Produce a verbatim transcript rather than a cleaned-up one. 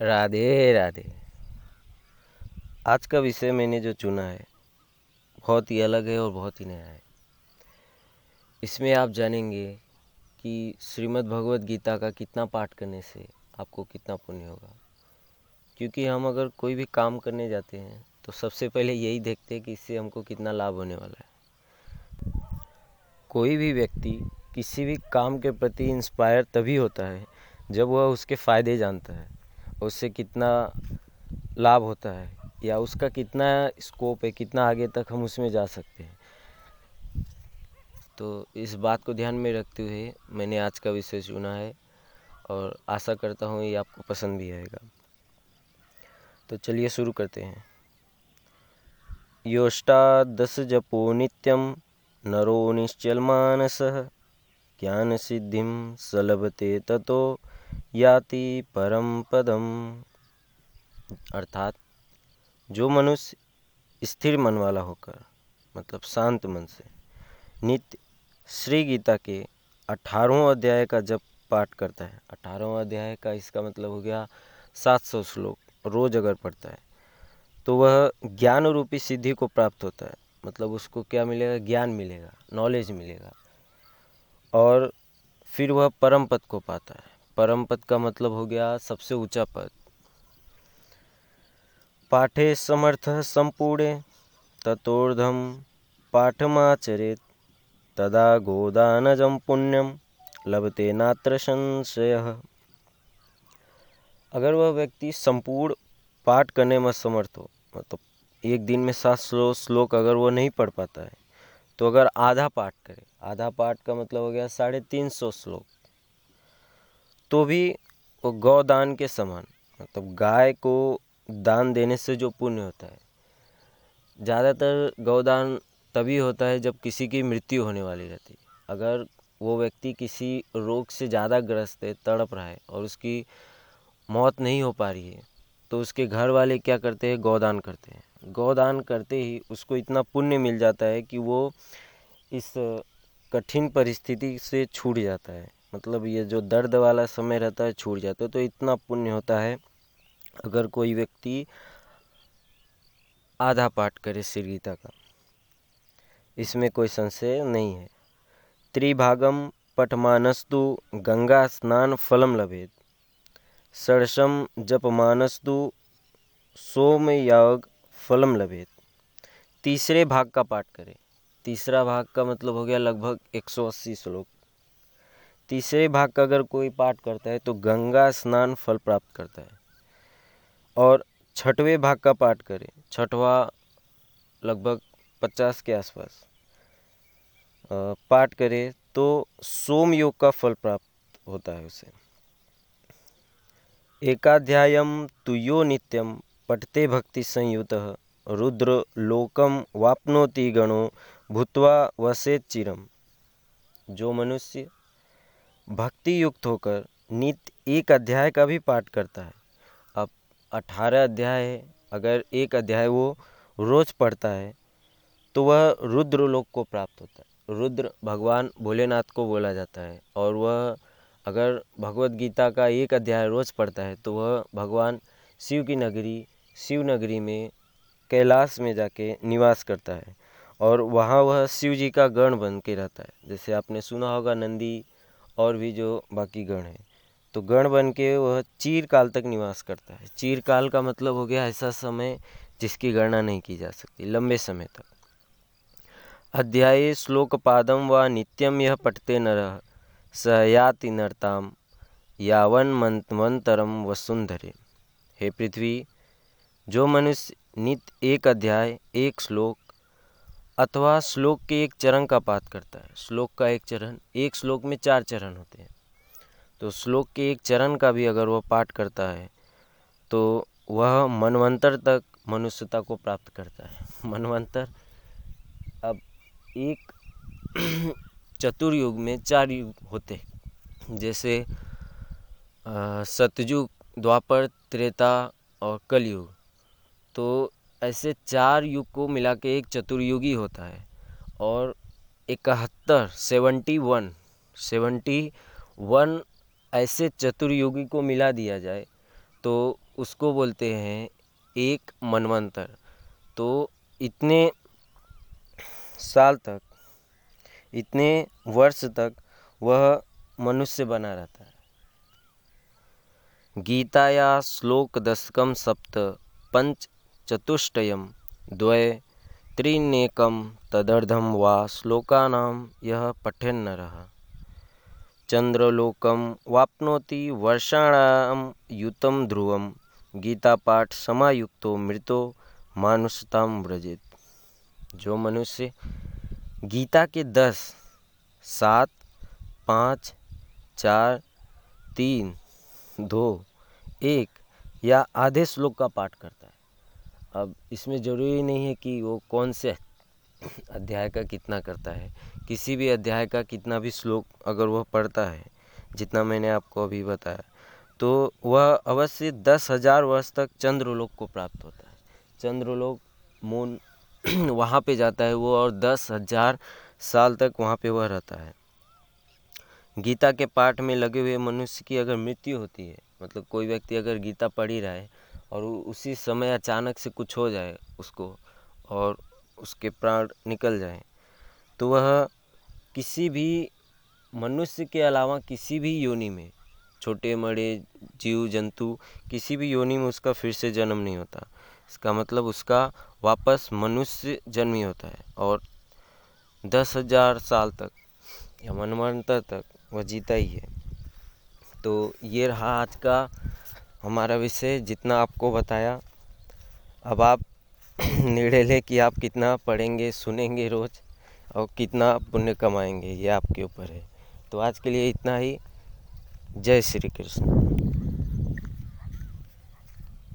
राधे राधे। आज का विषय मैंने जो चुना है बहुत ही अलग है और बहुत ही नया है। इसमें आप जानेंगे कि श्रीमद् भगवद गीता का कितना पाठ करने से आपको कितना पुण्य होगा, क्योंकि हम अगर कोई भी काम करने जाते हैं तो सबसे पहले यही देखते हैं कि इससे हमको कितना लाभ होने वाला है। कोई भी व्यक्ति किसी भी काम के प्रति इंस्पायर तभी होता है जब वह उसके फ़ायदे जानता है, उससे कितना लाभ होता है या उसका कितना स्कोप है, कितना आगे तक हम उसमें जा सकते हैं। तो इस बात को ध्यान में रखते हुए मैंने आज का विषय चुना है और आशा करता हूँ ये आपको पसंद भी आएगा। तो चलिए शुरू करते हैं। योष्टादश जपो नित्यम नरो निश्चल मानसः ज्ञान सिद्धिम सलभते ततो याति परम पदम। अर्थात जो मनुष्य स्थिर मन वाला होकर, मतलब शांत मन से नित्य श्री गीता के अठारहवें अध्याय का जप पाठ करता है, अठारहवें अध्याय का इसका मतलब हो गया सात सौ श्लोक रोज अगर पढ़ता है तो वह ज्ञान रूपी सिद्धि को प्राप्त होता है। मतलब उसको क्या मिलेगा? ज्ञान मिलेगा, नॉलेज मिलेगा और फिर वह परम पद को पाता है। परम पद का मतलब हो गया सबसे ऊंचा पद। पाठे समर्थ संपूर्णे ततोर्धम पाठमाचरेत तदा गोदानजम पुण्यम लभते नात्र संशयः। अगर वह व्यक्ति संपूर्ण पाठ करने में समर्थ हो, मतलब तो एक दिन में सात सौ श्लोक अगर वो नहीं पढ़ पाता है तो अगर आधा पाठ करे, आधा पाठ का मतलब हो गया साढ़े तीन सौ श्लोक, तो भी वो गौदान के समान, मतलब गाय को दान देने से जो पुण्य होता है। ज़्यादातर गौदान तभी होता है जब किसी की मृत्यु होने वाली रहती है। अगर वो व्यक्ति किसी रोग से ज़्यादा ग्रस्त है, तड़प रहा है और उसकी मौत नहीं हो पा रही है, तो उसके घर वाले क्या करते हैं? गौदान करते हैं। गौदान करते ही उसको इतना पुण्य मिल जाता है कि वो इस कठिन परिस्थिति से छूट जाता है। मतलब ये जो दर्द वाला समय रहता है छूट जाता है। तो इतना पुण्य होता है अगर कोई व्यक्ति आधा पाठ करे श्री गीता का, इसमें कोई संशय नहीं है। त्रिभागम पठमानस्तु गंगा स्नान फलम लभेत, षडशम जपमानस्तु सोमयाग फलम लभेत। तीसरे भाग का पाठ करे। तीसरा भाग का मतलब हो गया लगभग एक सौ अस्सी श्लोक। तीसरे भाग का अगर कोई पाठ करता है तो गंगा स्नान फल प्राप्त करता है। और छठवें भाग का पाठ करें, छठवा लगभग पचास के आसपास पाठ करें तो सोम योग का फल प्राप्त होता है उसे। एकाध्यायम तु यो नित्यम पठते भक्ति संयुतः रुद्र लोकम वापनोति गणो भूत्वा वसेत चिरम। जो मनुष्य भक्ति युक्त होकर नित्य एक अध्याय का भी पाठ करता है, अब अठारह अध्याय है, अगर एक अध्याय वो रोज पढ़ता है तो वह रुद्र लोक को प्राप्त होता है। रुद्र भगवान भोलेनाथ को बोला जाता है और वह अगर भगवत गीता का एक अध्याय रोज पढ़ता है तो वह भगवान शिव की नगरी, शिव नगरी में कैलाश में जाके निवास करता है और वहाँ वह शिव जी का गण बन के रहता है। जैसे आपने सुना होगा नंदी और भी जो बाकी गण हैं, तो गण बन के वह चीरकाल तक निवास करता है। चीरकाल का मतलब हो गया ऐसा समय जिसकी गणना नहीं की जा सकती, लंबे समय तक। अध्याय श्लोक पादम व नित्यम यह पठते नरः सहयाति नर्ताम यावन मंतवंतरम वसुंधरे। हे पृथ्वी, जो मनुष्य नित्य एक अध्याय, एक श्लोक अथवा श्लोक के एक चरण का पाठ करता है, श्लोक का एक चरण, एक श्लोक में चार चरण होते हैं, तो श्लोक के एक चरण का भी अगर वह पाठ करता है तो वह मनवंतर तक मनुष्यता को प्राप्त करता है। मनवंतर, अब एक चतुर्युग में चार युग होते हैं, जैसे सतयुग, द्वापर, त्रेता और कलयुग। तो ऐसे चार युग को मिला के एक चतुर्युगी होता है। और इकहत्तर सेवेंटी वन सेवेंटी वन ऐसे चतुर्युगी को मिला दिया जाए तो उसको बोलते हैं एक मनवंतर। तो इतने साल तक, इतने वर्ष तक वह मनुष्य बना रहता है। गीताया श्लोक दशकम सप्त पंच चतुष्टयम द्वय त्रिनेकम तदर्धम वा श्लोकानाम यह पठेन न रहा चंद्रलोकम वापनोति वर्षाणाम युतम ध्रुवम गीता पाठ समायुक्तो मृतो मानुषताम व्रजेत। जो मनुष्य गीता के दस सात पाँच चार तीन दो एक या आधे श्लोक का पाठ करता है, अब इसमें ज़रूरी नहीं है कि वो कौन से अध्याय का कितना करता है, किसी भी अध्याय का कितना भी श्लोक अगर वह पढ़ता है, जितना मैंने आपको अभी बताया, तो वह अवश्य दस हज़ार वर्ष तक चंद्रलोक को प्राप्त होता है। चंद्रलोक मोन वहाँ पे जाता है वो, और दस हज़ार साल तक वहाँ पे वह रहता है। गीता के पाठ में लगे हुए मनुष्य की अगर मृत्यु होती है, मतलब कोई व्यक्ति अगर गीता पढ़ ही रहा है और उसी समय अचानक से कुछ हो जाए उसको और उसके प्राण निकल जाए, तो वह किसी भी मनुष्य के अलावा किसी भी योनि में, छोटे बड़े जीव जंतु किसी भी योनि में उसका फिर से जन्म नहीं होता। इसका मतलब उसका वापस मनुष्य जन्म ही होता है, और दस हज़ार साल तक या मनवंतर तक वह जीता ही है। तो ये रहा आज का हमारा विषय, जितना आपको बताया। अब आप निर्णय लें कि आप कितना पढ़ेंगे, सुनेंगे रोज़, और कितना पुण्य कमाएंगे, ये आपके ऊपर है। तो आज के लिए इतना ही। जय श्री कृष्ण।